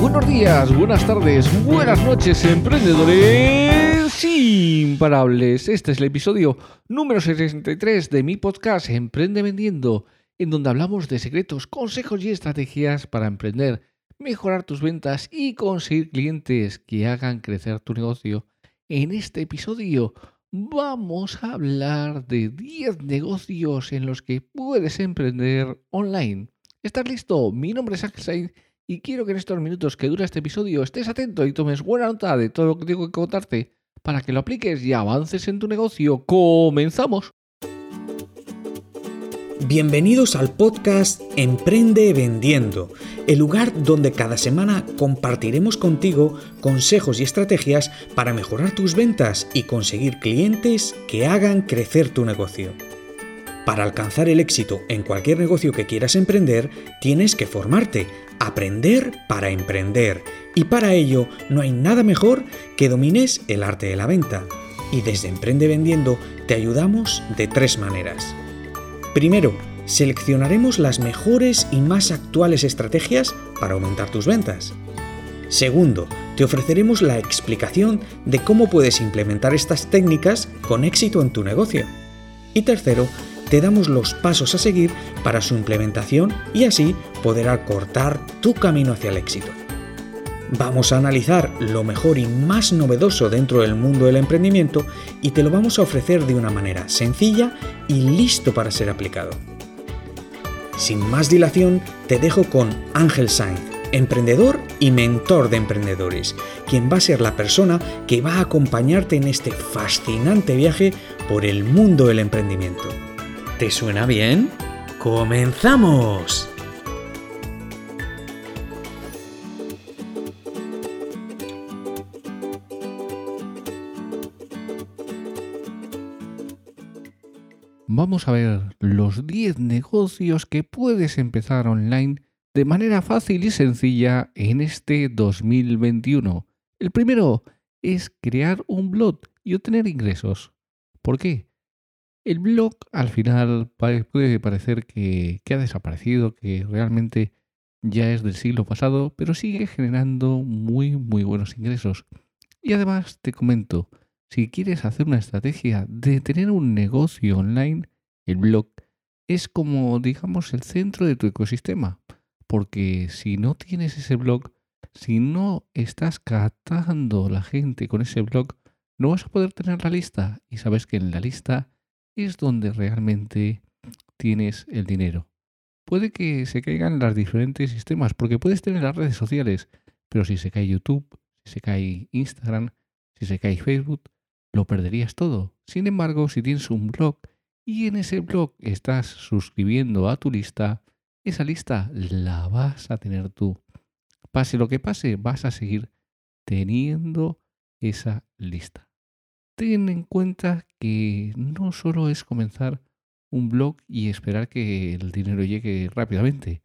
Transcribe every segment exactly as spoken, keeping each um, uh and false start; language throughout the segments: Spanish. Buenos días, buenas tardes, buenas noches, emprendedores imparables. Este es el episodio número sesenta y tres de mi podcast Emprende Vendiendo, en donde hablamos de secretos, consejos y estrategias para emprender, mejorar tus ventas y conseguir clientes que hagan crecer tu negocio. En este episodio vamos a hablar de diez negocios en los que puedes emprender online. ¿Estás listo? Mi nombre es Ángel Sainz y quiero que en estos minutos que dura este episodio estés atento y tomes buena nota de todo lo que tengo que contarte para que lo apliques y avances en tu negocio. ¡Comenzamos! Bienvenidos al podcast Emprende Vendiendo, el lugar donde cada semana compartiremos contigo consejos y estrategias para mejorar tus ventas y conseguir clientes que hagan crecer tu negocio. Para alcanzar el éxito en cualquier negocio que quieras emprender, tienes que formarte, aprender para emprender. Y para ello no hay nada mejor que domines el arte de la venta. Y desde Emprende Vendiendo te ayudamos de tres maneras. Primero, seleccionaremos las mejores y más actuales estrategias para aumentar tus ventas. Segundo, te ofreceremos la explicación de cómo puedes implementar estas técnicas con éxito en tu negocio. Y tercero, te damos los pasos a seguir para su implementación y así poder acortar tu camino hacia el éxito. Vamos a analizar lo mejor y más novedoso dentro del mundo del emprendimiento y te lo vamos a ofrecer de una manera sencilla y listo para ser aplicado. Sin más dilación, te dejo con Ángel Sainz, emprendedor y mentor de emprendedores, quien va a ser la persona que va a acompañarte en este fascinante viaje por el mundo del emprendimiento. ¿Te suena bien? ¡Comenzamos! Vamos a ver los diez negocios que puedes empezar online de manera fácil y sencilla en este dos mil veintiuno. El primero es crear un blog y obtener ingresos. ¿Por qué? El blog al final puede parecer que, que ha desaparecido, que realmente ya es del siglo pasado, pero sigue generando muy muy buenos ingresos. Y además te comento, si quieres hacer una estrategia de tener un negocio online, el blog es como, digamos, el centro de tu ecosistema. Porque si no tienes ese blog, si no estás captando la gente con ese blog, no vas a poder tener la lista. Y sabes que en la lista es donde realmente tienes el dinero. Puede que se caigan los diferentes sistemas, porque puedes tener las redes sociales, pero si se cae YouTube, si se cae Instagram, si se cae Facebook, lo perderías todo. Sin embargo, si tienes un blog y en ese blog estás suscribiendo a tu lista, esa lista la vas a tener tú. Pase lo que pase, vas a seguir teniendo esa lista. Ten en cuenta que no solo es comenzar un blog y esperar que el dinero llegue rápidamente.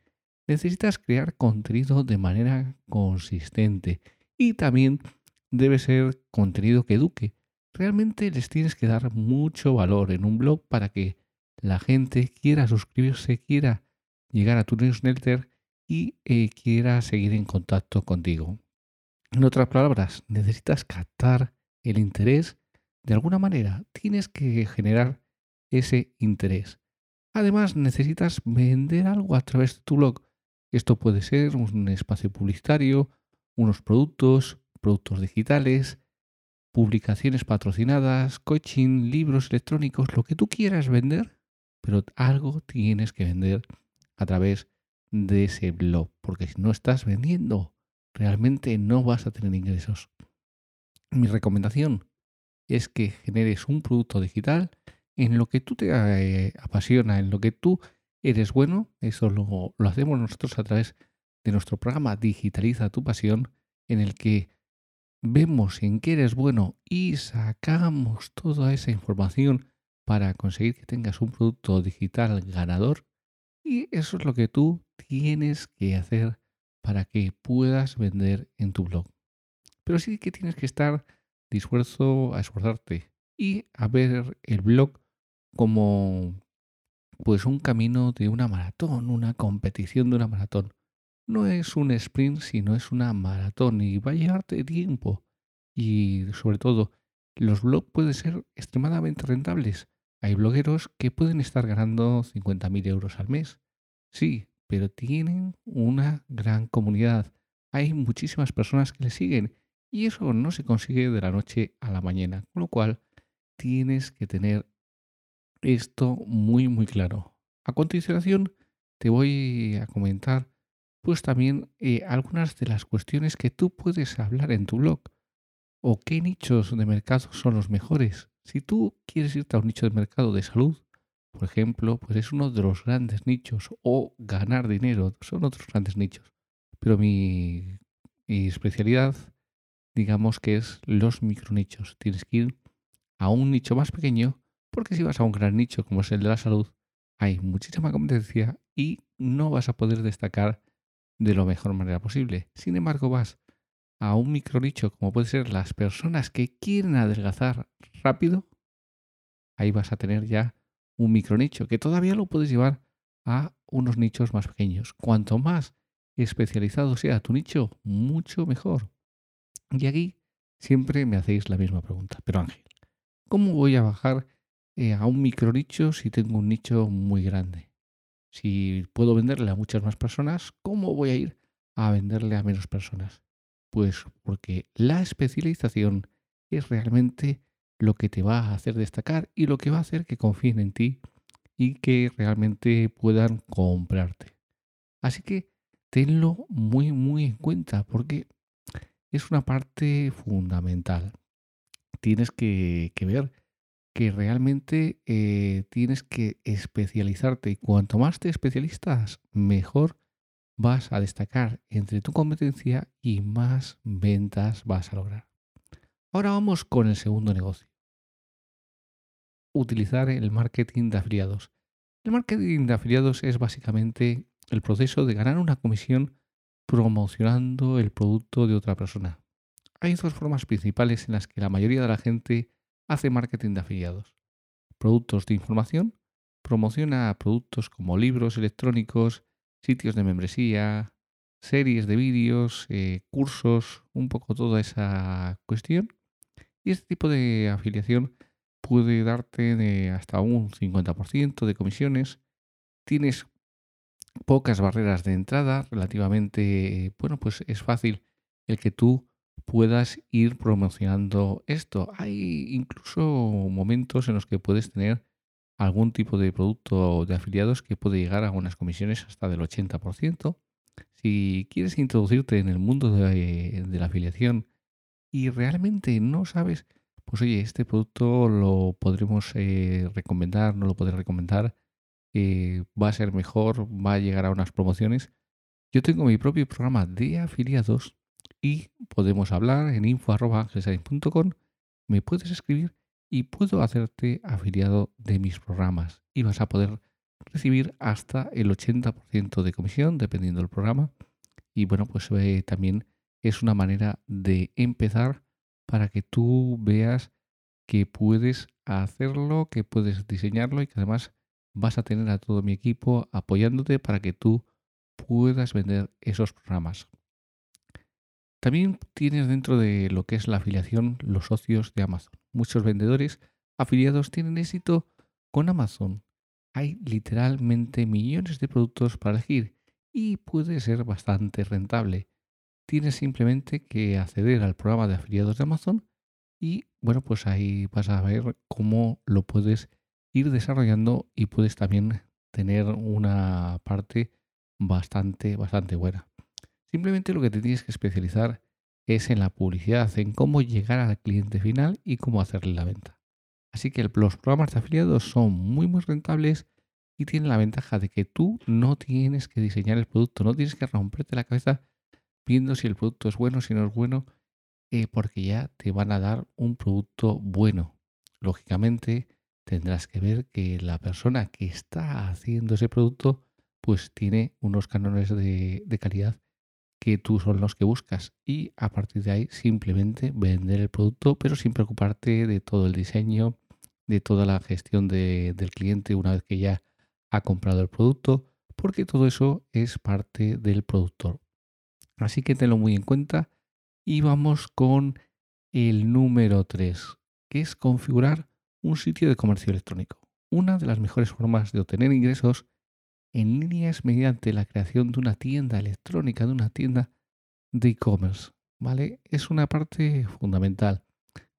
Necesitas crear contenido de manera consistente y también debe ser contenido que eduque. Realmente les tienes que dar mucho valor en un blog para que la gente quiera suscribirse, quiera llegar a tu newsletter y eh, quiera seguir en contacto contigo. En otras palabras, necesitas captar el interés de alguna manera. Tienes que generar ese interés. Además, necesitas vender algo a través de tu blog. Esto puede ser un espacio publicitario, unos productos, productos digitales, publicaciones patrocinadas, coaching, libros electrónicos, lo que tú quieras vender, pero algo tienes que vender a través de ese blog, porque si no estás vendiendo, realmente no vas a tener ingresos. Mi recomendación es que generes un producto digital en lo que tú te eh, apasiona, en lo que tú eres bueno. Eso lo, lo hacemos nosotros a través de nuestro programa Digitaliza tu Pasión, en el que vemos en qué eres bueno y sacamos toda esa información para conseguir que tengas un producto digital ganador. Y eso es lo que tú tienes que hacer para que puedas vender en tu blog. Pero sí que tienes que estar dispuesto a esforzarte y a ver el blog como pues un camino de una maratón, una competición de una maratón. no es un sprint, sino es una maratón y va a llevarte tiempo. Y sobre todo, los blogs pueden ser extremadamente rentables. Hay blogueros que pueden estar ganando cincuenta mil euros al mes. Sí, pero tienen una gran comunidad. Hay muchísimas personas que le siguen y eso no se consigue de la noche a la mañana. Con lo cual, tienes que tener esto muy, muy claro. A continuación, te voy a comentar pues también eh, algunas de las cuestiones que tú puedes hablar en tu blog. ¿O qué nichos de mercado son los mejores? Si tú quieres irte a un nicho de mercado de salud, por ejemplo, pues es uno de los grandes nichos. O ganar dinero, son otros grandes nichos. Pero mi, mi especialidad, digamos que es los micronichos. Tienes que ir a un nicho más pequeño, porque si vas a un gran nicho como es el de la salud, hay muchísima competencia y no vas a poder destacar de la mejor manera posible. Sin embargo, vas a un micronicho, como pueden ser las personas que quieren adelgazar rápido, ahí vas a tener ya un micronicho, que todavía lo puedes llevar a unos nichos más pequeños. Cuanto más especializado sea tu nicho, mucho mejor. Y aquí siempre me hacéis la misma pregunta. Pero Ángel, ¿cómo voy a bajar eh, a un micronicho si tengo un nicho muy grande? Si puedo venderle a muchas más personas, ¿cómo voy a ir a venderle a menos personas? Pues porque la especialización es realmente lo que te va a hacer destacar y lo que va a hacer que confíen en ti y que realmente puedan comprarte. Así que tenlo muy, muy en cuenta porque es una parte fundamental. Tienes que, que ver que realmente eh, tienes que especializarte y cuanto más te especializas, mejor vas a destacar entre tu competencia y más ventas vas a lograr. Ahora vamos con el segundo negocio. Utilizar el marketing de afiliados. El marketing de afiliados es básicamente el proceso de ganar una comisión promocionando el producto de otra persona. Hay dos formas principales en las que la mayoría de la gente hace marketing de afiliados. Productos de información. Promociona productos como libros electrónicos, sitios de membresía, series de vídeos, eh, cursos, un poco toda esa cuestión. Y este tipo de afiliación puede darte de hasta un cincuenta por ciento de comisiones. Tienes pocas barreras de entrada, relativamente, bueno, pues es fácil el que tú puedas ir promocionando esto. Hay incluso momentos en los que puedes tener algún tipo de producto de afiliados que puede llegar a unas comisiones hasta del ochenta por ciento. Si quieres introducirte en el mundo de, de la afiliación y realmente no sabes, pues oye, este producto lo podremos eh, recomendar, no lo podré recomendar, eh, va a ser mejor, va a llegar a unas promociones. Yo tengo mi propio programa de afiliados y podemos hablar en info arroba ángel sainz punto com. Me puedes escribir y puedo hacerte afiliado de mis programas y vas a poder recibir hasta el ochenta por ciento de comisión dependiendo del programa. Y bueno, pues eh, también es una manera de empezar para que tú veas que puedes hacerlo, que puedes diseñarlo y que además vas a tener a todo mi equipo apoyándote para que tú puedas vender esos programas. También tienes dentro de lo que es la afiliación los socios de Amazon. Muchos vendedores afiliados tienen éxito con Amazon. Hay literalmente millones de productos para elegir y puede ser bastante rentable. Tienes simplemente que acceder al programa de afiliados de Amazon y bueno, pues ahí vas a ver cómo lo puedes ir desarrollando y puedes también tener una parte bastante, bastante buena. Simplemente lo que te tienes que especializar es en la publicidad, en cómo llegar al cliente final y cómo hacerle la venta. Así que los programas de afiliados son muy muy rentables y tienen la ventaja de que tú no tienes que diseñar el producto, no tienes que romperte la cabeza viendo si el producto es bueno, si no es bueno, eh, porque ya te van a dar un producto bueno. Lógicamente tendrás que ver que la persona que está haciendo ese producto pues tiene unos cánones de, de calidad que tú son los que buscas y a partir de ahí simplemente vender el producto pero sin preocuparte de todo el diseño, de toda la gestión de, del cliente una vez que ya ha comprado el producto, porque todo eso es parte del productor. Así que tenlo muy en cuenta y vamos con el número tres, que es configurar un sitio de comercio electrónico. Una de las mejores formas de obtener ingresos en línea es mediante la creación de una tienda electrónica, de una tienda de e-commerce, ¿vale? Es una parte fundamental.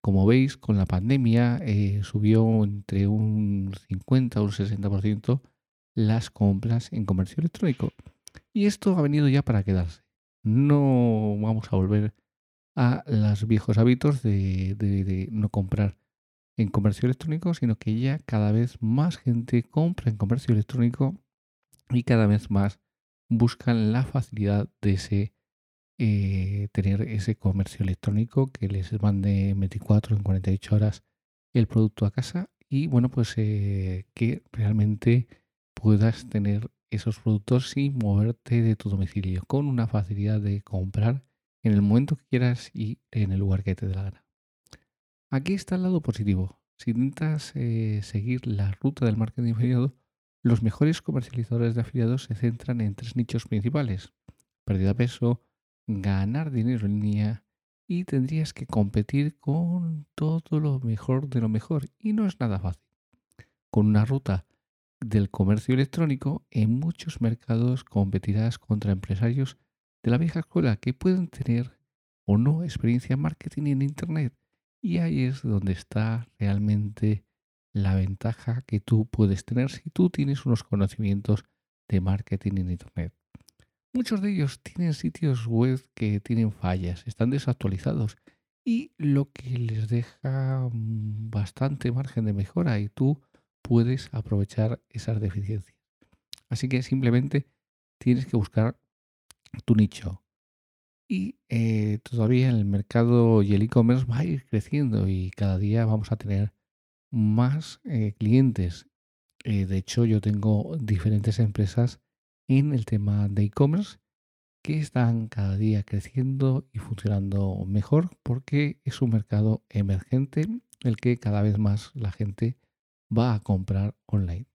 Como veis, con la pandemia eh, subió entre un cincuenta o un sesenta por ciento las compras en comercio electrónico. Y esto ha venido ya para quedarse. No vamos a volver a los viejos hábitos de, de, de no comprar en comercio electrónico, sino que ya cada vez más gente compra en comercio electrónico y cada vez más buscan la facilidad de ese eh, tener ese comercio electrónico que les mande en veinticuatro, en cuarenta y ocho horas el producto a casa y bueno, pues eh, que realmente puedas tener esos productos sin moverte de tu domicilio, con una facilidad de comprar en el momento que quieras y en el lugar que te dé la gana. Aquí está el lado positivo. Si intentas eh, seguir la ruta del marketing afiliado, los mejores comercializadores de afiliados se centran en tres nichos principales: pérdida de peso, ganar dinero en línea y tendrías que competir con todo lo mejor de lo mejor y no es nada fácil. Con una ruta del comercio electrónico, en muchos mercados competirás contra empresarios de la vieja escuela que pueden tener o no experiencia en marketing y en internet. Y ahí es donde está realmente la ventaja que tú puedes tener si tú tienes unos conocimientos de marketing en internet. Muchos de ellos tienen sitios web que tienen fallas, están desactualizados y lo que les deja bastante margen de mejora y tú puedes aprovechar esas deficiencias. Así que simplemente tienes que buscar tu nicho. Y eh, todavía el mercado y el e-commerce va a ir creciendo y cada día vamos a tener más eh, clientes. Eh, de hecho, yo tengo diferentes empresas en el tema de e-commerce que están cada día creciendo y funcionando mejor porque es un mercado emergente el que cada vez más la gente va a comprar online.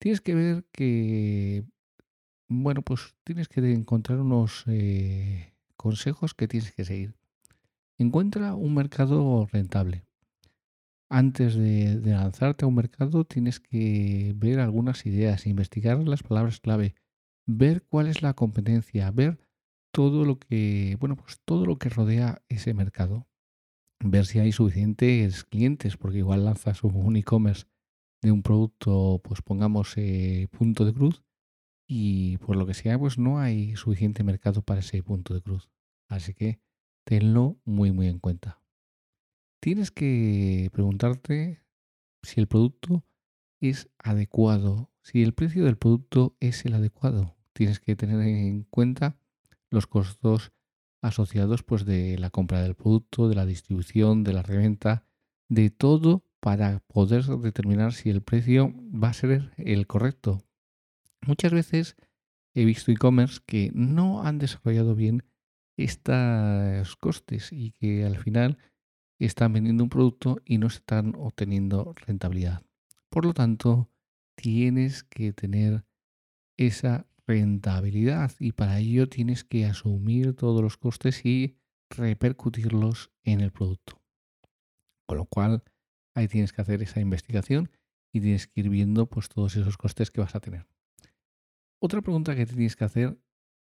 Tienes que ver que Bueno, pues tienes que encontrar unos eh, consejos que tienes que seguir. Encuentra un mercado rentable. Antes de, de lanzarte a un mercado tienes que ver algunas ideas, investigar las palabras clave, ver cuál es la competencia, ver todo lo que, bueno, pues todo lo que rodea ese mercado. Ver si hay suficientes clientes, porque igual lanzas un e-commerce de un producto, pues pongamos eh, punto de cruz, y por lo que sea, pues no hay suficiente mercado para ese punto de cruz. Así que tenlo muy, muy en cuenta. Tienes que preguntarte si el producto es adecuado, si el precio del producto es el adecuado. Tienes que tener en cuenta los costos asociados, pues, de la compra del producto, de la distribución, de la reventa, de todo para poder determinar si el precio va a ser el correcto. Muchas veces he visto e-commerce que no han desarrollado bien estos costes y que al final están vendiendo un producto y no están obteniendo rentabilidad. Por lo tanto, tienes que tener esa rentabilidad y para ello tienes que asumir todos los costes y repercutirlos en el producto. Con lo cual, ahí tienes que hacer esa investigación y tienes que ir viendo, pues, todos esos costes que vas a tener. Otra pregunta que tienes que hacer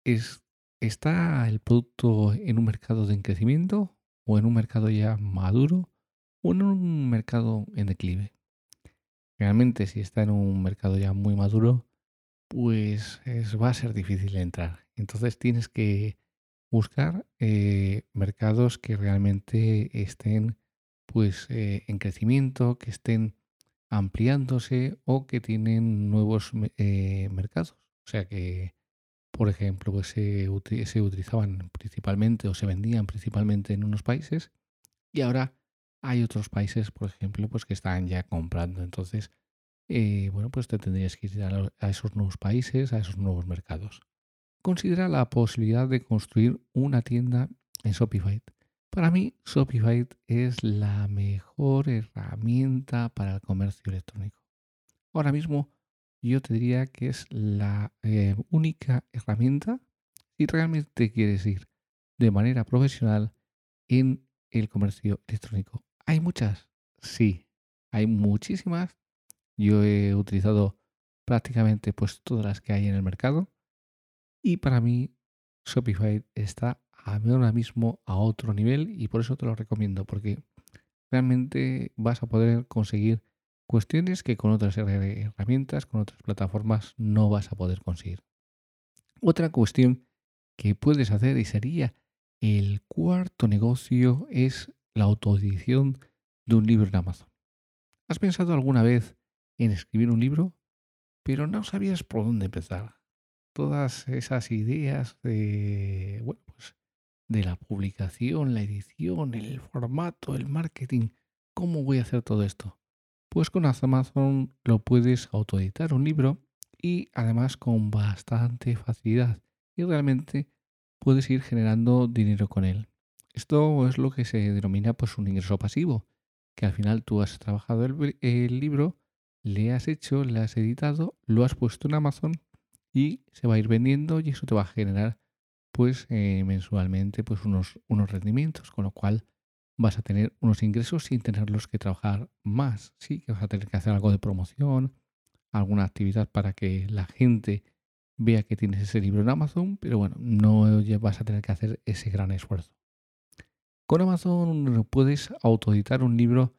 es: ¿está el producto en un mercado en crecimiento o en un mercado ya maduro o en un mercado en declive? Realmente, si está en un mercado ya muy maduro, pues es, va a ser difícil entrar. Entonces tienes que buscar eh, mercados que realmente estén, pues, eh, en crecimiento, que estén ampliándose o que tienen nuevos eh, mercados. O sea que, por ejemplo, pues se, se utilizaban principalmente o se vendían principalmente en unos países y ahora hay otros países, por ejemplo, pues que están ya comprando. Entonces, eh, bueno, pues te tendrías que ir a, a esos nuevos países, a esos nuevos mercados. Considera la posibilidad de construir una tienda en Shopify. Para mí, Shopify es la mejor herramienta para el comercio electrónico. Ahora mismo yo te diría que es la eh, única herramienta si realmente quieres ir de manera profesional en el comercio electrónico. ¿Hay muchas? Sí, hay muchísimas. Yo he utilizado prácticamente pues, todas las que hay en el mercado y para mí Shopify está ahora mismo a otro nivel y por eso te lo recomiendo, porque realmente vas a poder conseguir cuestiones que con otras herramientas, con otras plataformas no vas a poder conseguir. Otra cuestión que puedes hacer y sería el cuarto negocio es la autoedición de un libro en Amazon. ¿Has pensado alguna vez en escribir un libro, pero no sabías por dónde empezar? Todas esas ideas de, bueno, pues, de la publicación, la edición, el formato, el marketing. ¿Cómo voy a hacer todo esto? Pues con Amazon lo puedes autoeditar un libro y además con bastante facilidad. Y realmente puedes ir generando dinero con él. Esto es lo que se denomina pues, un ingreso pasivo, que al final tú has trabajado el, el libro, le has hecho, le has editado, lo has puesto en Amazon y se va a ir vendiendo y eso te va a generar pues eh, mensualmente pues unos, unos rendimientos, con lo cual vas a tener unos ingresos sin tenerlos que trabajar más. Sí que vas a tener que hacer algo de promoción, alguna actividad para que la gente vea que tienes ese libro en Amazon, pero bueno, no vas a tener que hacer ese gran esfuerzo. Con Amazon puedes autoeditar un libro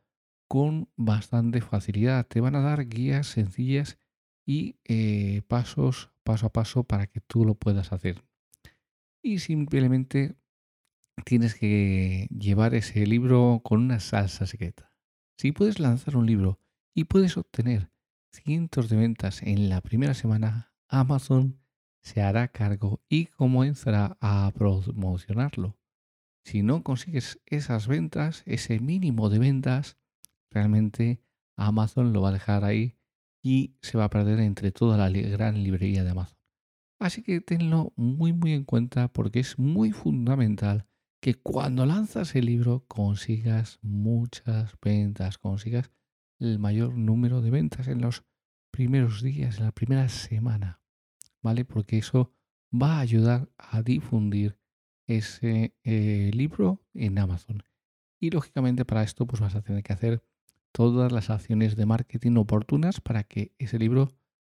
con bastante facilidad. Te van a dar guías sencillas y eh, pasos paso a paso para que tú lo puedas hacer. Y simplemente tienes que llevar ese libro con una salsa secreta. Si puedes lanzar un libro y puedes obtener cientos de ventas en la primera semana, Amazon se hará cargo y comenzará a promocionarlo. Si no consigues esas ventas, ese mínimo de ventas, realmente Amazon lo va a dejar ahí y se va a perder entre toda la gran librería de Amazon. Así que tenlo muy muy en cuenta porque es muy fundamental que cuando lanzas el libro consigas muchas ventas, consigas el mayor número de ventas en los primeros días, en la primera semana, ¿vale? Porque eso va a ayudar a difundir ese eh, libro en Amazon. Y lógicamente para esto pues vas a tener que hacer todas las acciones de marketing oportunas para que ese libro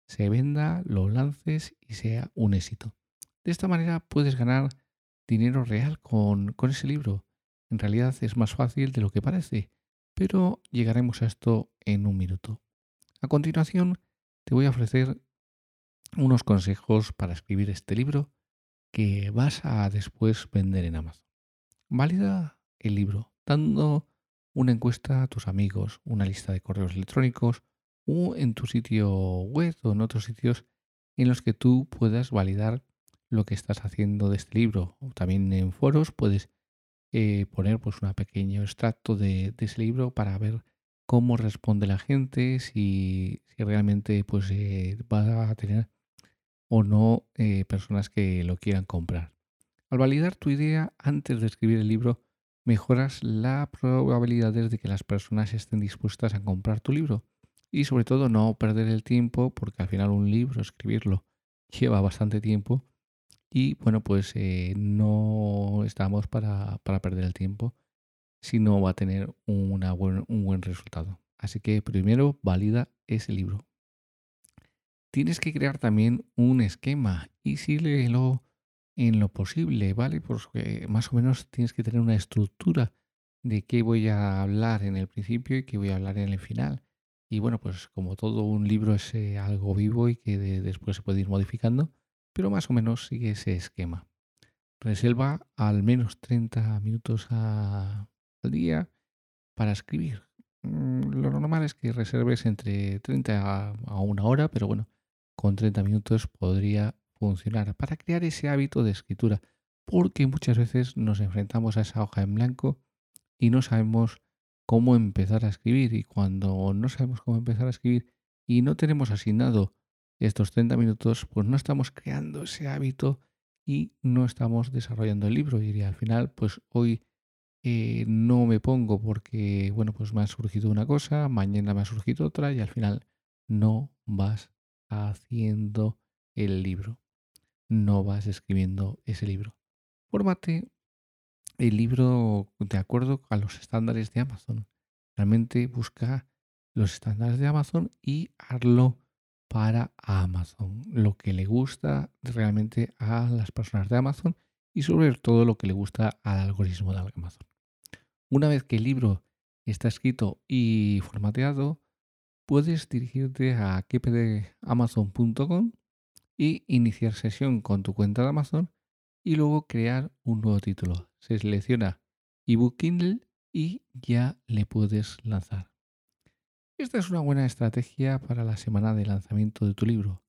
se venda, lo lances y sea un éxito. De esta manera puedes ganar dinero real con, con ese libro. En realidad es más fácil de lo que parece, pero llegaremos a esto en un minuto. A continuación te voy a ofrecer unos consejos para escribir este libro que vas a después vender en Amazon. Valida el libro dando una encuesta a tus amigos, una lista de correos electrónicos o en tu sitio web o en otros sitios en los que tú puedas validar lo que estás haciendo de este libro. O también en foros puedes eh, poner pues, un pequeño extracto de, de ese libro para ver cómo responde la gente, si, si realmente pues, eh, va a tener o no eh, personas que lo quieran comprar. Al validar tu idea antes de escribir el libro, mejoras la probabilidad de que las personas estén dispuestas a comprar tu libro y sobre todo no perder el tiempo, porque al final un libro, escribirlo, lleva bastante tiempo y bueno, pues eh, no estamos para, para perder el tiempo si no va a tener una buen, un buen resultado. Así que primero valida ese libro. Tienes que crear también un esquema y síguelo en lo posible, ¿vale? Porque más o menos tienes que tener una estructura de qué voy a hablar en el principio y qué voy a hablar en el final. Y bueno, pues como todo un libro es eh, algo vivo y que de, después se puede ir modificando, pero más o menos sigue ese esquema. Reserva al menos treinta minutos a, al día para escribir. Lo normal es que reserves entre treinta a una hora, pero bueno, con treinta minutos podría funcionar para crear ese hábito de escritura, porque muchas veces nos enfrentamos a esa hoja en blanco y no sabemos cómo empezar a escribir, y cuando no sabemos cómo empezar a escribir y no tenemos asignado estos treinta minutos, pues no estamos creando ese hábito y no estamos desarrollando el libro y al final pues hoy eh, no me pongo porque bueno pues me ha surgido una cosa, mañana me ha surgido otra y al final no vas haciendo el libro, no vas escribiendo ese libro. Fórmate el libro de acuerdo a los estándares de Amazon. Realmente busca los estándares de Amazon y hazlo para Amazon, lo que le gusta realmente a las personas de Amazon y sobre todo lo que le gusta al algoritmo de Amazon. Una vez que el libro está escrito y formateado, puedes dirigirte a k d p de amazon punto com y iniciar sesión con tu cuenta de Amazon y luego crear un nuevo título. Se selecciona ebook Kindle y ya le puedes lanzar. Esta es una buena estrategia para la semana de lanzamiento de tu libro,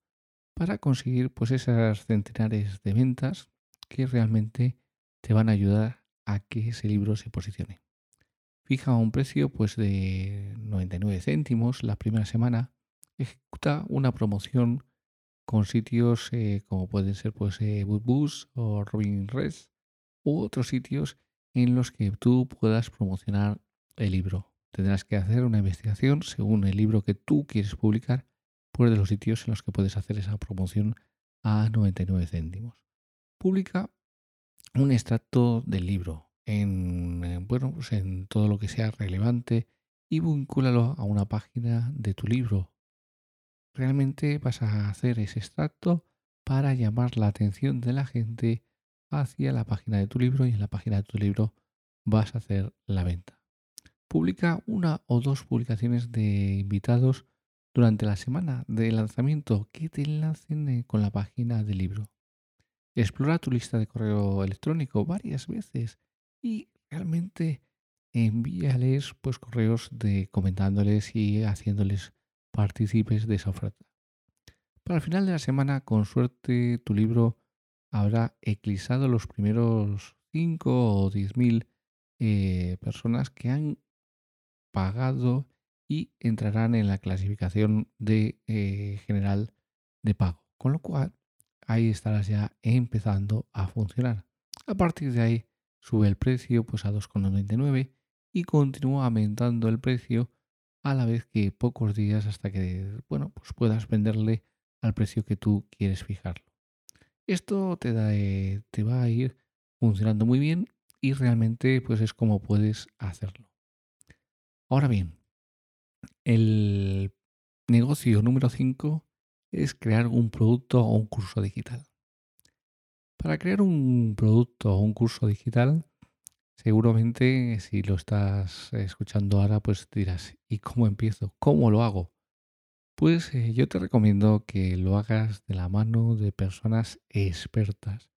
para conseguir pues esas centenares de ventas que realmente te van a ayudar a que ese libro se posicione. Fija un precio pues de noventa y nueve céntimos la primera semana, ejecuta una promoción con sitios eh, como pueden ser pues eh, BookBub o Robin Reads u otros sitios en los que tú puedas promocionar el libro. Tendrás que hacer una investigación según el libro que tú quieres publicar, pues de los sitios en los que puedes hacer esa promoción a noventa y nueve céntimos. Publica un extracto del libro en, bueno, pues en todo lo que sea relevante y vincúlalo a una página de tu libro. Realmente vas a hacer ese extracto para llamar la atención de la gente hacia la página de tu libro y en la página de tu libro vas a hacer la venta. Publica una o dos publicaciones de invitados durante la semana de lanzamiento que te enlacen con la página del libro. Explora tu lista de correo electrónico varias veces y realmente envíales pues, correos de, comentándoles y haciéndoles partícipes de esa oferta. Para el final de la semana, con suerte, tu libro habrá eclipsado los primeros cinco o diez mil eh, personas que han pagado y entrarán en la clasificación de, eh, general de pago, con lo cual ahí estarás ya empezando a funcionar. A partir de ahí sube el precio pues a dos con noventa y nueve y continúa aumentando el precio a la vez que pocos días hasta que bueno, pues puedas venderle al precio que tú quieres fijarlo. Esto te, da, eh, te va a ir funcionando muy bien y realmente pues es como puedes hacerlo. Ahora bien, el negocio número cinco es crear un producto o un curso digital. Para crear un producto o un curso digital, seguramente si lo estás escuchando ahora, pues dirás, ¿y cómo empiezo? ¿Cómo lo hago? Pues eh, yo te recomiendo que lo hagas de la mano de personas expertas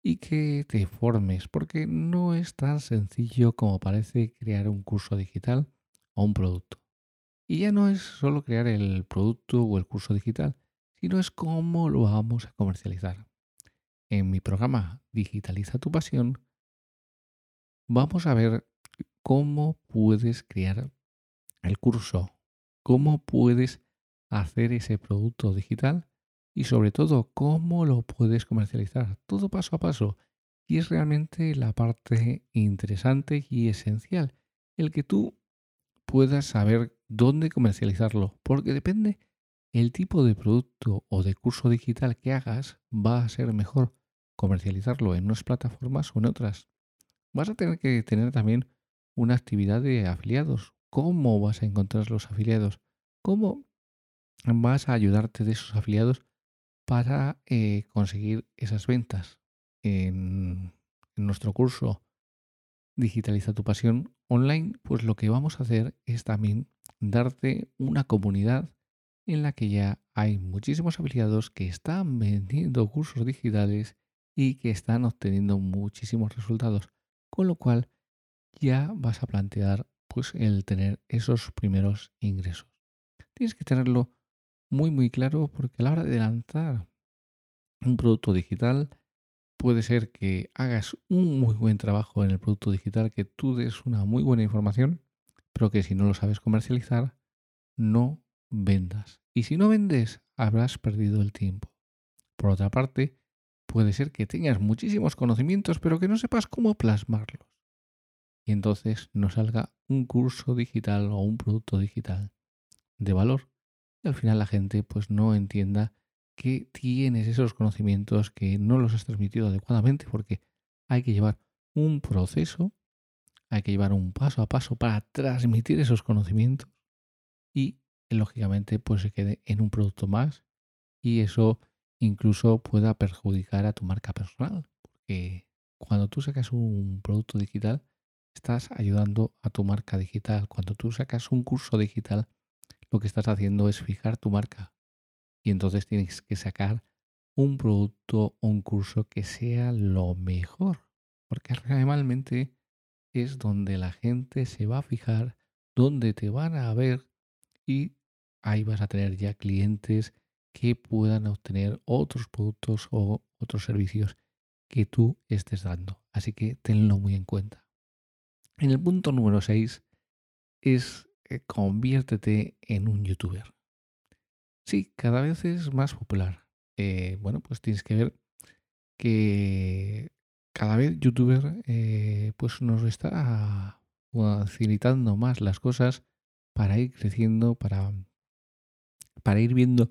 y que te formes, porque no es tan sencillo como parece crear un curso digital o un producto. Y ya no es solo crear el producto o el curso digital, sino es cómo lo vamos a comercializar. En mi programa Digitaliza tu Pasión vamos a ver cómo puedes crear el curso, cómo puedes hacer ese producto digital y sobre todo cómo lo puedes comercializar, todo paso a paso. Y es realmente la parte interesante y esencial, el que tú puedas saber dónde comercializarlo, porque depende el tipo de producto o de curso digital que hagas, va a ser mejor comercializarlo en unas plataformas o en otras. Vas a tener que tener también una actividad de afiliados. ¿Cómo vas a encontrar los afiliados? ¿Cómo vas a ayudarte de esos afiliados para eh, conseguir esas ventas? En, en nuestro curso Digitaliza tu Pasión online, pues lo que vamos a hacer es también darte una comunidad en la que ya hay muchísimos afiliados que están vendiendo cursos digitales y que están obteniendo muchísimos resultados, con lo cual ya vas a plantear pues el tener esos primeros ingresos. Tienes que tenerlo muy muy claro, porque a la hora de lanzar un producto digital puede ser que hagas un muy buen trabajo en el producto digital, que tú des una muy buena información, pero que si no lo sabes comercializar, no vendas. Y si no vendes, habrás perdido el tiempo. Por otra parte, puede ser que tengas muchísimos conocimientos, pero que no sepas cómo plasmarlos. Y entonces no salga un curso digital o un producto digital de valor. y al final la gente pues no entienda que tienes esos conocimientos, que no los has transmitido adecuadamente, porque hay que llevar un proceso, hay que llevar un paso a paso para transmitir esos conocimientos y lógicamente pues se quede en un producto más y eso incluso pueda perjudicar a tu marca personal, porque cuando tú sacas un producto digital estás ayudando a tu marca digital. Cuando tú sacas un curso digital, lo que estás haciendo es fijar tu marca. Y entonces tienes que sacar un producto o un curso que sea lo mejor. Porque realmente es donde la gente se va a fijar, donde te van a ver y ahí vas a tener ya clientes que puedan obtener otros productos o otros servicios que tú estés dando. Así que tenlo muy en cuenta. En el punto número seis es eh, conviértete en un youtuber. Sí, cada vez es más popular. Eh, bueno, pues tienes que ver que cada vez youtuber eh, pues nos está facilitando más las cosas para ir creciendo, para, para ir viendo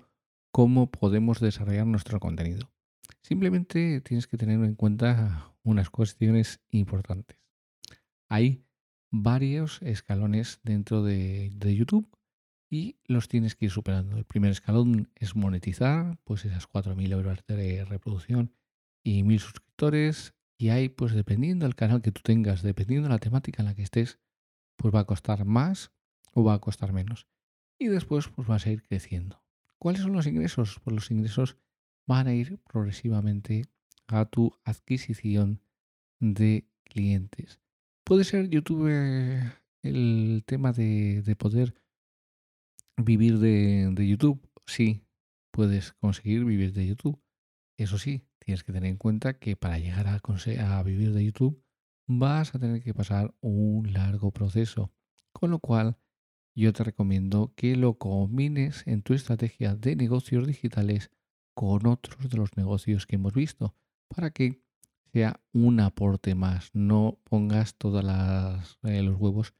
cómo podemos desarrollar nuestro contenido. Simplemente tienes que tener en cuenta unas cuestiones importantes. Hay varios escalones dentro de, de YouTube y los tienes que ir superando. El primer escalón es monetizar, pues esas cuatro mil euros de reproducción y mil suscriptores. Y ahí, pues dependiendo del canal que tú tengas, dependiendo de la temática en la que estés, pues va a costar más o va a costar menos. Y después pues vas a ir creciendo. ¿Cuáles son los ingresos? Pues los ingresos van a ir progresivamente a tu adquisición de clientes. Puede ser YouTube el tema de, de poder vivir de, de YouTube. Sí, puedes conseguir vivir de YouTube. Eso sí, tienes que tener en cuenta que para llegar a, a vivir de YouTube vas a tener que pasar un largo proceso. Con lo cual, yo te recomiendo que lo combines en tu estrategia de negocios digitales con otros de los negocios que hemos visto para que sea un aporte más, no pongas todos eh, los huevos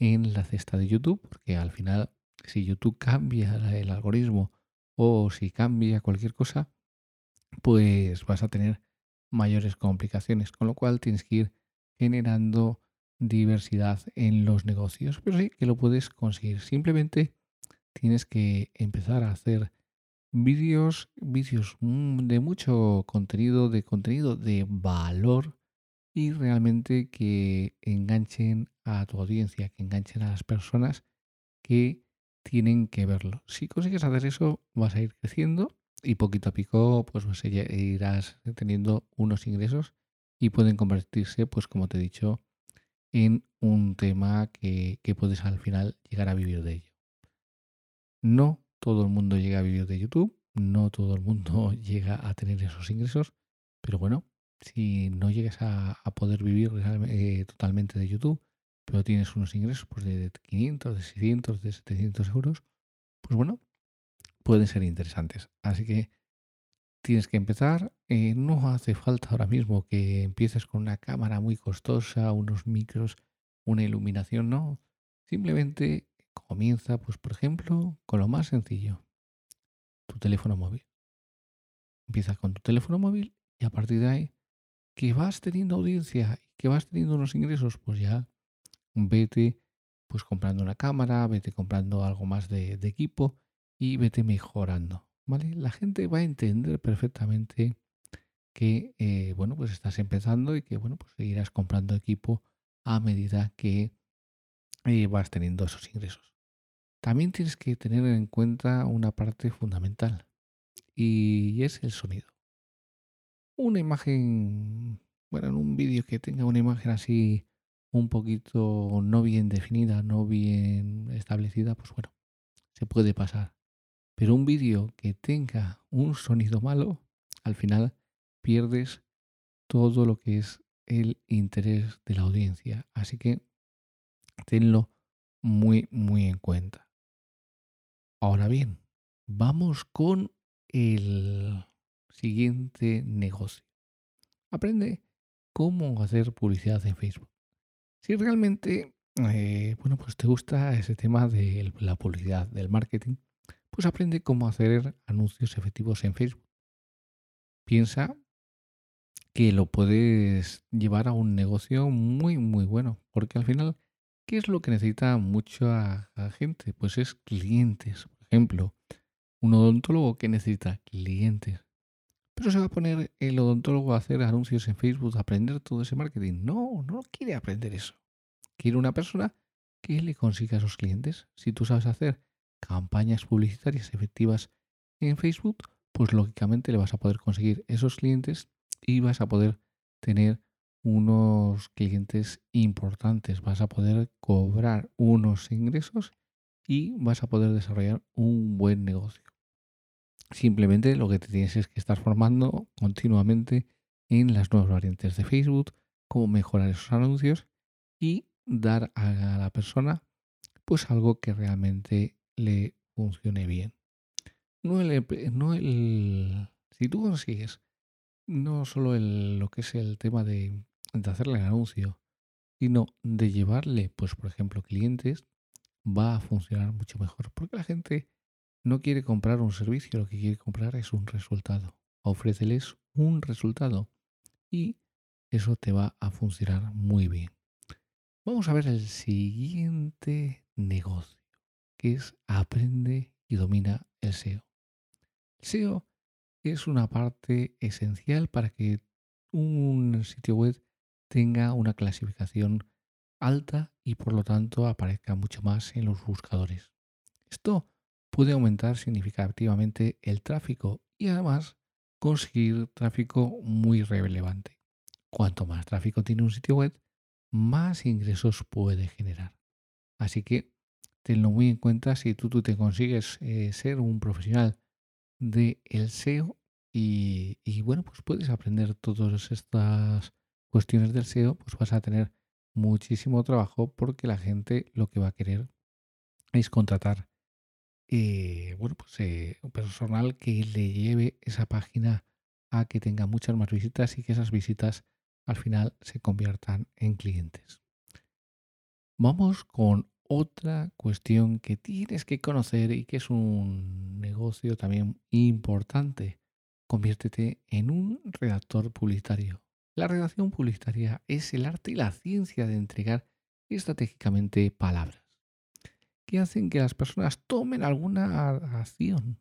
en la cesta de YouTube, porque al final si YouTube cambia el algoritmo o si cambia cualquier cosa, pues vas a tener mayores complicaciones, con lo cual tienes que ir generando diversidad en los negocios, pero sí que lo puedes conseguir, simplemente tienes que empezar a hacer Vídeos, vídeos de mucho contenido, de contenido de valor y realmente que enganchen a tu audiencia, que enganchen a las personas que tienen que verlo. Si consigues hacer eso, vas a ir creciendo y poquito a poco pues irás teniendo unos ingresos y pueden convertirse, pues como te he dicho, en un tema que, que puedes al final llegar a vivir de ello. No todo el mundo llega a vivir de YouTube, no todo el mundo llega a tener esos ingresos, pero bueno, si no llegas a, a poder vivir eh, totalmente de YouTube, pero tienes unos ingresos pues, de quinientos, de seiscientos, de setecientos euros, pues bueno, pueden ser interesantes. Así que tienes que empezar. Eh, no hace falta ahora mismo que empieces con una cámara muy costosa, unos micros, una iluminación, no. Simplemente comienza, pues por ejemplo, con lo más sencillo, tu teléfono móvil. Empiezas con tu teléfono móvil y a partir de ahí, que vas teniendo audiencia y que vas teniendo unos ingresos, pues ya vete pues comprando una cámara, vete comprando algo más de, de equipo y vete mejorando, ¿vale? La gente va a entender perfectamente que, eh, bueno, pues estás empezando y que, bueno, pues seguirás comprando equipo a medida que y vas teniendo esos ingresos. También tienes que tener en cuenta una parte fundamental y es el sonido. Una imagen, bueno, en un vídeo que tenga una imagen así un poquito no bien definida, no bien establecida, pues bueno, se puede pasar. Pero un vídeo que tenga un sonido malo, al final pierdes todo lo que es el interés de la audiencia. Así que tenlo muy, muy en cuenta. Ahora bien, vamos con el siguiente negocio. Aprende cómo hacer publicidad en Facebook. Si realmente eh, bueno, pues te gusta ese tema de la publicidad, del marketing, pues aprende cómo hacer anuncios efectivos en Facebook. Piensa que lo puedes llevar a un negocio muy, muy bueno, porque al final, ¿qué es lo que necesita mucha gente? Pues es clientes. Por ejemplo, un odontólogo que necesita clientes. Pero se va a poner el odontólogo a hacer anuncios en Facebook, a aprender todo ese marketing. No, no quiere aprender eso. Quiere una persona que le consiga a sus clientes. Si tú sabes hacer campañas publicitarias efectivas en Facebook, pues lógicamente le vas a poder conseguir esos clientes y vas a poder tener unos clientes importantes. Vas a poder cobrar unos ingresos y vas a poder desarrollar un buen negocio. Simplemente lo que te tienes es que estar formando continuamente en las nuevas variantes de Facebook, cómo mejorar esos anuncios y dar a la persona pues algo que realmente le funcione bien. No el, no el, si tú consigues no solo el, lo que es el tema de, de hacerle el anuncio, sino de llevarle, pues por ejemplo, clientes, va a funcionar mucho mejor. Porque la gente no quiere comprar un servicio, lo que quiere comprar es un resultado. Ofréceles un resultado y eso te va a funcionar muy bien. Vamos a ver el siguiente negocio, que es aprende y domina el S E O. El S E O es una parte esencial para que un sitio web tenga una clasificación alta y por lo tanto aparezca mucho más en los buscadores. Esto puede aumentar significativamente el tráfico y además conseguir tráfico muy relevante. Cuanto más tráfico tiene un sitio web, más ingresos puede generar. Así que tenlo muy en cuenta si tú, tú te consigues eh, ser un profesional del S E O y, y bueno, pues puedes aprender todas estas cuestiones del S E O, pues vas a tener muchísimo trabajo porque la gente lo que va a querer es contratar eh, bueno, pues, eh, un personal que le lleve esa página a que tenga muchas más visitas y que esas visitas al final se conviertan en clientes. Vamos con otra cuestión que tienes que conocer y que es un negocio también importante. Conviértete en un redactor publicitario. La redacción publicitaria es el arte y la ciencia de entregar estratégicamente palabras que hacen que las personas tomen alguna acción.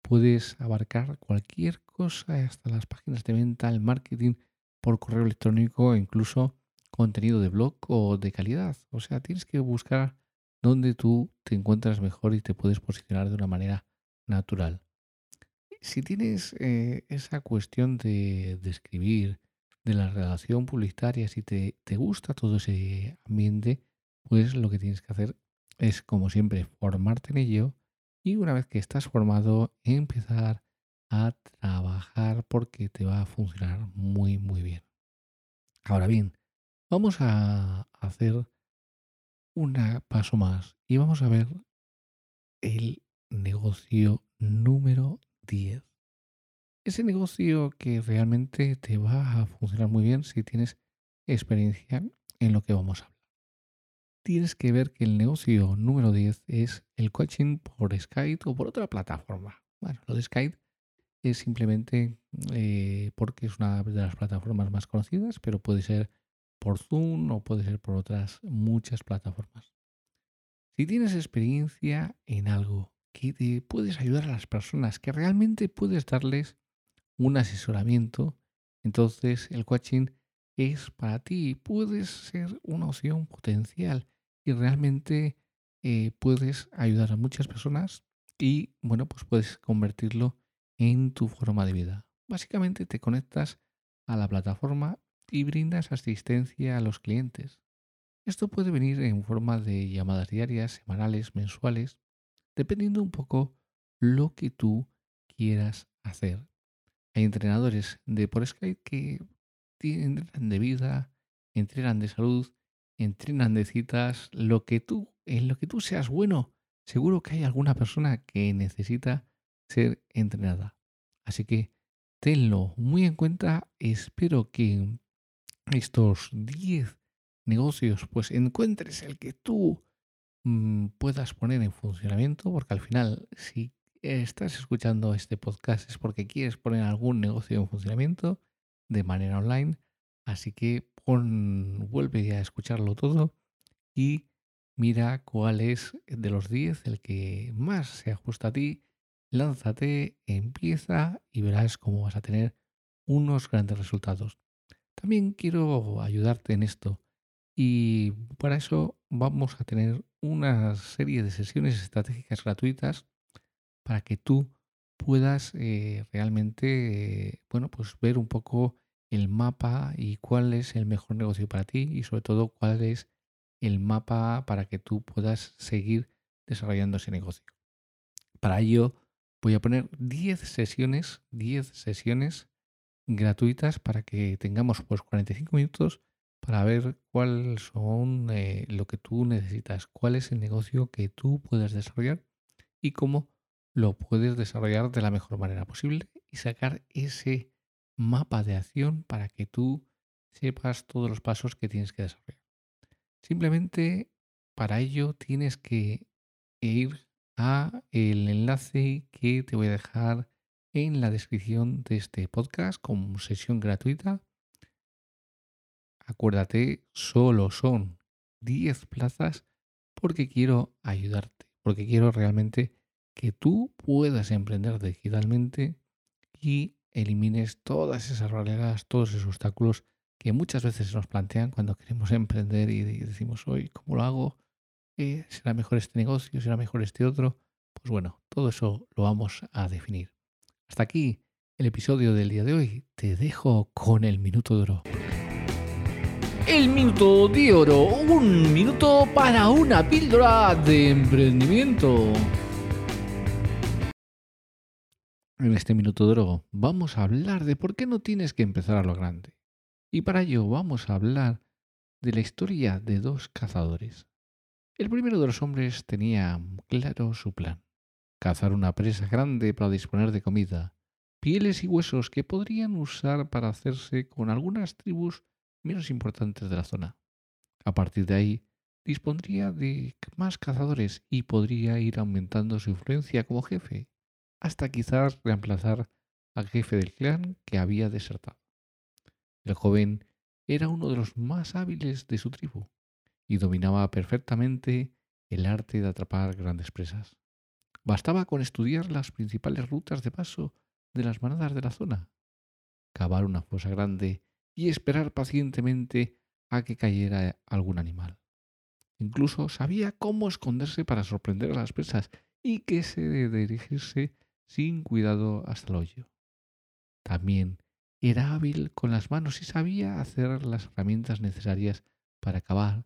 Puedes abarcar cualquier cosa, hasta las páginas de venta, el marketing por correo electrónico, incluso contenido de blog o de calidad. O sea, tienes que buscar dónde tú te encuentras mejor y te puedes posicionar de una manera natural. Si tienes eh, esa cuestión de, de escribir, de la redacción publicitaria, si te, te gusta todo ese ambiente, pues lo que tienes que hacer es, como siempre, formarte en ello y una vez que estás formado, empezar a trabajar porque te va a funcionar muy muy bien. Ahora bien, vamos a hacer un paso más y vamos a ver el negocio número diez. Ese negocio que realmente te va a funcionar muy bien si tienes experiencia en lo que vamos a hablar. Tienes que ver que el negocio número diez es el coaching por Skype o por otra plataforma. Bueno, lo de Skype es simplemente eh, porque es una de las plataformas más conocidas, pero puede ser por Zoom o puede ser por otras muchas plataformas. Si tienes experiencia en algo que te puedes ayudar a las personas, que realmente puedes darles un asesoramiento, entonces el coaching es para ti. Puedes ser una opción potencial y realmente eh, puedes ayudar a muchas personas y bueno, pues puedes convertirlo en tu forma de vida. Básicamente te conectas a la plataforma y brindas asistencia a los clientes. Esto puede venir en forma de llamadas diarias, semanales, mensuales, dependiendo un poco lo que tú quieras hacer. Hay entrenadores de por Skype que entrenan de vida, entrenan de salud, entrenan de citas, lo que tú, en lo que tú seas bueno. Seguro que hay alguna persona que necesita ser entrenada. Así que tenlo muy en cuenta. Espero que estos diez negocios pues encuentres el que tú puedas poner en funcionamiento, porque al final, si estás escuchando este podcast es porque quieres poner algún negocio en funcionamiento de manera online, así que pon, vuelve a escucharlo todo y mira cuál es de los diez el que más se ajusta a ti, lánzate, empieza y verás cómo vas a tener unos grandes resultados. También quiero ayudarte en esto y para eso vamos a tener una serie de sesiones estratégicas gratuitas para que tú puedas eh, realmente eh, bueno, pues ver un poco el mapa y cuál es el mejor negocio para ti y sobre todo cuál es el mapa para que tú puedas seguir desarrollando ese negocio. Para ello voy a poner diez sesiones, diez sesiones gratuitas para que tengamos pues cuarenta y cinco minutos para ver cuál son eh, lo que tú necesitas, cuál es el negocio que tú puedes desarrollar y cómo lo puedes desarrollar de la mejor manera posible y sacar ese mapa de acción para que tú sepas todos los pasos que tienes que desarrollar. Simplemente para ello tienes que ir a el enlace que te voy a dejar en la descripción de este podcast como sesión gratuita. Acuérdate, solo son diez plazas porque quiero ayudarte, porque quiero realmente que tú puedas emprender digitalmente y elimines todas esas barreras, todos esos obstáculos que muchas veces nos plantean cuando queremos emprender y decimos, hoy, ¿cómo lo hago? Eh, ¿Será mejor este negocio? ¿Será mejor este otro? Pues bueno, todo eso lo vamos a definir. Hasta aquí el episodio del día de hoy. Te dejo con el Minuto de Oro. El Minuto de Oro. Un minuto para una píldora de emprendimiento. En este Minuto de Oro vamos a hablar de por qué no tienes que empezar a lo grande. Y para ello vamos a hablar de la historia de dos cazadores. El primero de los hombres tenía claro su plan. Cazar una presa grande para disponer de comida, pieles y huesos que podrían usar para hacerse con algunas tribus menos importantes de la zona. A partir de ahí, dispondría de más cazadores y podría ir aumentando su influencia como jefe, hasta quizás reemplazar al jefe del clan que había desertado. El joven era uno de los más hábiles de su tribu y dominaba perfectamente el arte de atrapar grandes presas. Bastaba con estudiar las principales rutas de paso de las manadas de la zona, cavar una fosa grande y esperar pacientemente a que cayera algún animal. Incluso sabía cómo esconderse para sorprender a las presas y que se dirigirse sin cuidado hasta el hoyo. También era hábil con las manos y sabía hacer las herramientas necesarias para cavar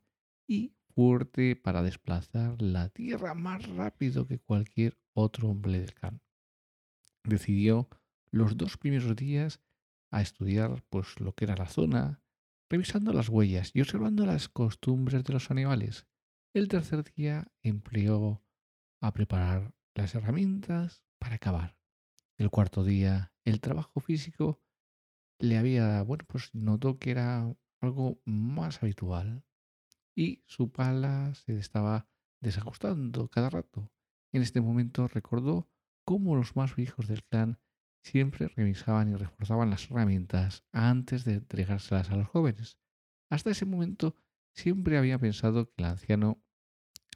y fuerte para desplazar la tierra más rápido que cualquier otro hombre del clan. Decidió los dos primeros días a estudiar pues, lo que era la zona, revisando las huellas y observando las costumbres de los animales. El tercer día empleó a preparar las herramientas para cavar. El cuarto día, el trabajo físico le había, bueno, pues notó que era algo más habitual. Y su pala se estaba desajustando cada rato. En este momento recordó cómo los más viejos del clan siempre revisaban y reforzaban las herramientas antes de entregárselas a los jóvenes. Hasta ese momento siempre había pensado que el anciano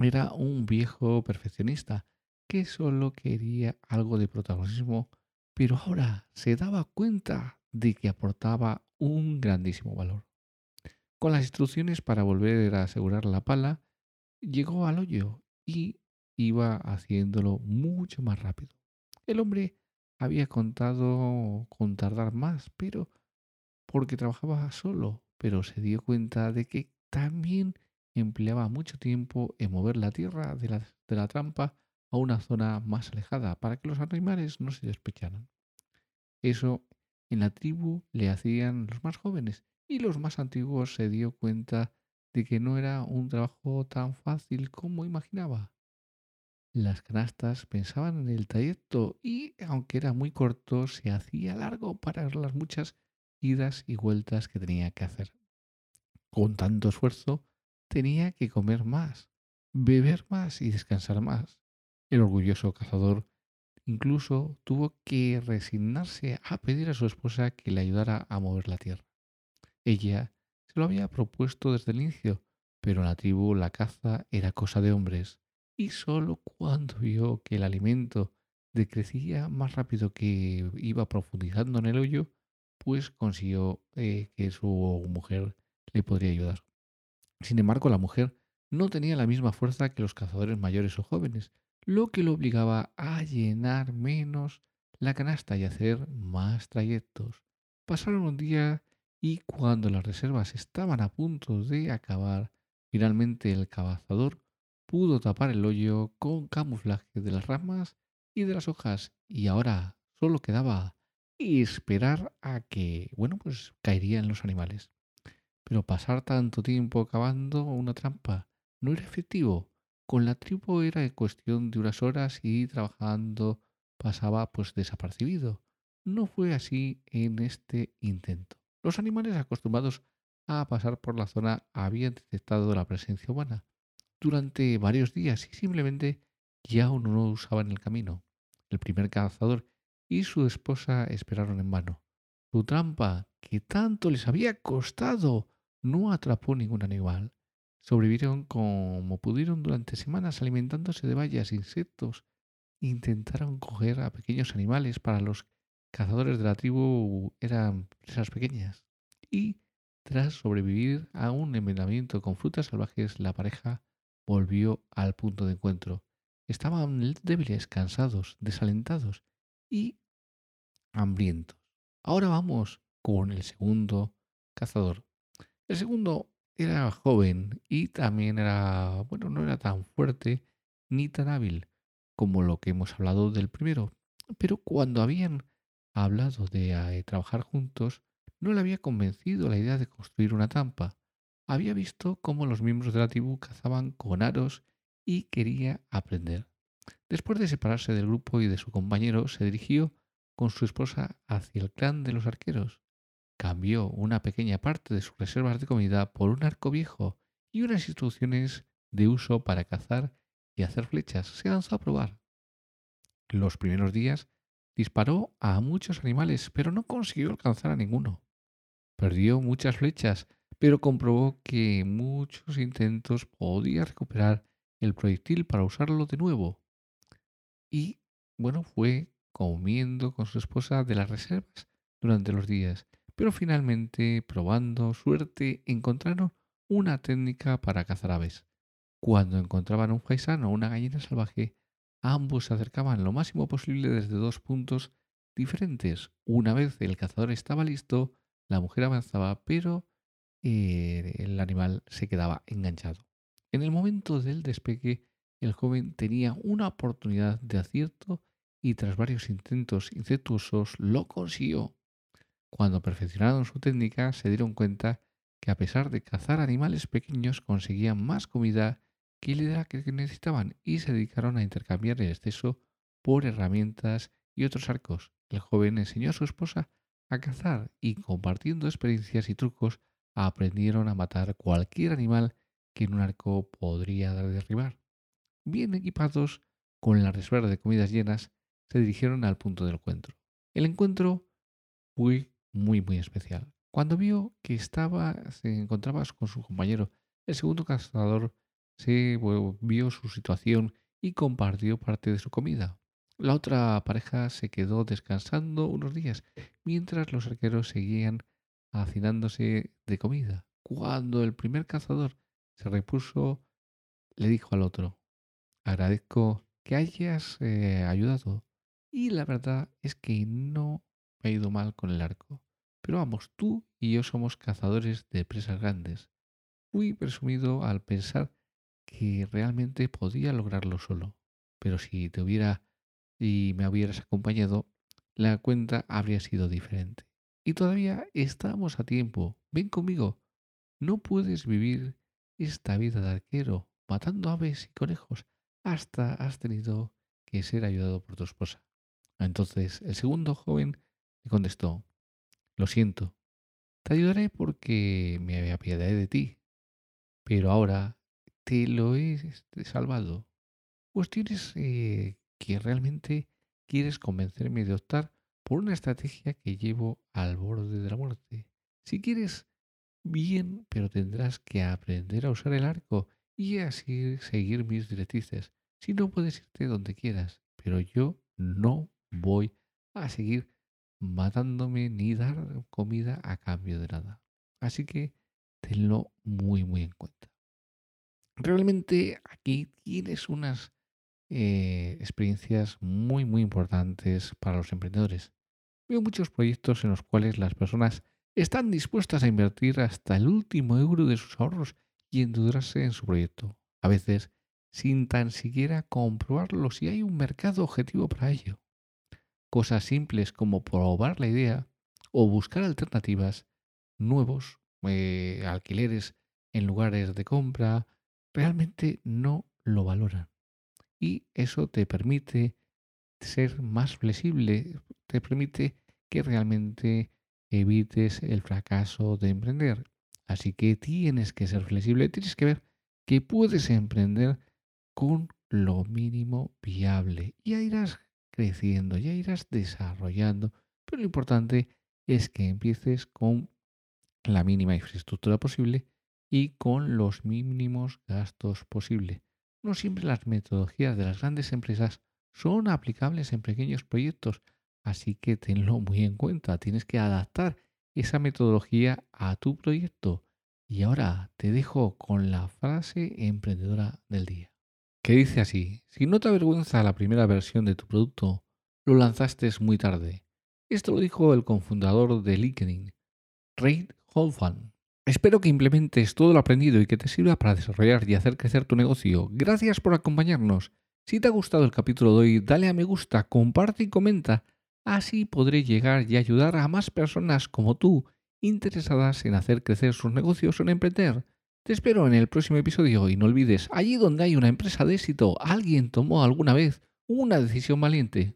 era un viejo perfeccionista que solo quería algo de protagonismo, pero ahora se daba cuenta de que aportaba un grandísimo valor. Con las instrucciones para volver a asegurar la pala, llegó al hoyo y iba haciéndolo mucho más rápido. El hombre había contado con tardar más, pero porque trabajaba solo, pero se dio cuenta de que también empleaba mucho tiempo en mover la tierra de la, de la trampa a una zona más alejada para que los animales no se despecharan. Eso en la tribu le hacían los más jóvenes. Y los más antiguos se dio cuenta de que no era un trabajo tan fácil como imaginaba. Las canastas pensaban en el trayecto y, aunque era muy corto, se hacía largo para las muchas idas y vueltas que tenía que hacer. Con tanto esfuerzo, tenía que comer más, beber más y descansar más. El orgulloso cazador incluso tuvo que resignarse a pedir a su esposa que le ayudara a mover la tierra. Ella se lo había propuesto desde el inicio, pero en la tribu la caza era cosa de hombres, y solo cuando vio que el alimento decrecía más rápido que iba profundizando en el hoyo, pues consiguió eh, que su mujer le podría ayudar. Sin embargo, la mujer no tenía la misma fuerza que los cazadores mayores o jóvenes, lo que lo obligaba a llenar menos la canasta y hacer más trayectos. Pasaron un día y cuando las reservas estaban a punto de acabar, finalmente el cazador pudo tapar el hoyo con camuflaje de las ramas y de las hojas, y ahora solo quedaba esperar a que, bueno, pues caerían los animales. Pero pasar tanto tiempo cavando una trampa no era efectivo. Con la tribu era cuestión de unas horas y trabajando pasaba pues desapercibido. No fue así en este intento. Los animales acostumbrados a pasar por la zona habían detectado la presencia humana durante varios días y simplemente ya aún no usaban el camino. El primer cazador y su esposa esperaron en vano. Su trampa, que tanto les había costado, no atrapó ningún animal. Sobrevivieron como pudieron durante semanas alimentándose de bayas, insectos. Intentaron coger a pequeños animales. Para los cazadores de la tribu eran presas pequeñas. Y tras sobrevivir a un envenenamiento con frutas salvajes, la pareja volvió al punto de encuentro. Estaban débiles, cansados, desalentados y hambrientos. Ahora vamos con el segundo cazador. El segundo era joven y también era, bueno, no era tan fuerte ni tan hábil como lo que hemos hablado del primero. Pero cuando habían hablado de, de trabajar juntos, no le había convencido la idea de construir una trampa. Había visto cómo los miembros de la tribu cazaban con aros y quería aprender. Después de separarse del grupo y de su compañero, se dirigió con su esposa hacia el clan de los arqueros. Cambió una pequeña parte de sus reservas de comida por un arco viejo y unas instrucciones de uso para cazar y hacer flechas. Se lanzó a probar. Los primeros días disparó a muchos animales, pero no consiguió alcanzar a ninguno. Perdió muchas flechas, pero comprobó que muchos intentos podía recuperar el proyectil para usarlo de nuevo. Y, bueno, fue comiendo con su esposa de las reservas durante los días. Pero finalmente, probando suerte, encontraron una técnica para cazar aves. Cuando encontraban un faisán o una gallina salvaje, ambos se acercaban lo máximo posible desde dos puntos diferentes. Una vez el cazador estaba listo, la mujer avanzaba, pero eh, el animal se quedaba enganchado. En el momento del despegue, el joven tenía una oportunidad de acierto y tras varios intentos infructuosos lo consiguió. Cuando perfeccionaron su técnica, se dieron cuenta que a pesar de cazar animales pequeños, conseguían más comida que la que necesitaban y se dedicaron a intercambiar el exceso por herramientas y otros arcos. El joven enseñó a su esposa a cazar y, compartiendo experiencias y trucos, aprendieron a matar cualquier animal que en un arco podría derribar. Bien equipados, con las reservas de comidas llenas, se dirigieron al punto del encuentro. El encuentro fue muy, muy especial. Cuando vio que estaba, se encontraba con su compañero, el segundo cazador, se vio su situación y compartió parte de su comida. La otra pareja se quedó descansando unos días, mientras los arqueros seguían hacinándose de comida. Cuando el primer cazador se repuso, le dijo al otro: agradezco que hayas eh, ayudado, y la verdad es que no me ha ido mal con el arco. Pero vamos, tú y yo somos cazadores de presas grandes. Fui presumido al pensar que realmente podía lograrlo solo. Pero si te hubiera y me hubieras acompañado, la cuenta habría sido diferente. Y todavía estamos a tiempo. Ven conmigo. No puedes vivir esta vida de arquero, matando aves y conejos, hasta has tenido que ser ayudado por tu esposa. Entonces el segundo joven le contestó: lo siento, te ayudaré porque me apiadaré de ti, pero ahora te lo he salvado. Cuestiones eh, que realmente quieres convencerme de optar por una estrategia que llevo al borde de la muerte. Si quieres, bien, pero tendrás que aprender a usar el arco y así seguir mis directrices. Si no, puedes irte donde quieras, pero yo no voy a seguir matándome ni dar comida a cambio de nada. Así que tenlo muy, muy en cuenta. Realmente aquí tienes unas eh, experiencias muy, muy importantes para los emprendedores. Veo muchos proyectos en los cuales las personas están dispuestas a invertir hasta el último euro de sus ahorros y endeudarse en su proyecto. A veces, sin tan siquiera comprobarlo si hay un mercado objetivo para ello. Cosas simples como probar la idea o buscar alternativas, nuevos eh, alquileres en lugares de compra, realmente no lo valoran. Y eso te permite ser más flexible, te permite que realmente evites el fracaso de emprender. Así que tienes que ser flexible, tienes que ver que puedes emprender con lo mínimo viable. Ya irás creciendo, ya irás desarrollando, pero lo importante es que empieces con la mínima infraestructura posible y con los mínimos gastos posible. No siempre las metodologías de las grandes empresas son aplicables en pequeños proyectos, así que tenlo muy en cuenta. Tienes que adaptar esa metodología a tu proyecto. Y ahora te dejo con la frase emprendedora del día, que dice así: si no te avergüenza la primera versión de tu producto, lo lanzaste muy tarde. Esto lo dijo el cofundador de LinkedIn, Reid Hoffman. Espero que implementes todo lo aprendido y que te sirva para desarrollar y hacer crecer tu negocio. Gracias por acompañarnos. Si te ha gustado el capítulo de hoy, dale a me gusta, comparte y comenta. Así podré llegar y ayudar a más personas como tú, interesadas en hacer crecer sus negocios o en emprender. Te espero en el próximo episodio y no olvides, allí donde hay una empresa de éxito, alguien tomó alguna vez una decisión valiente.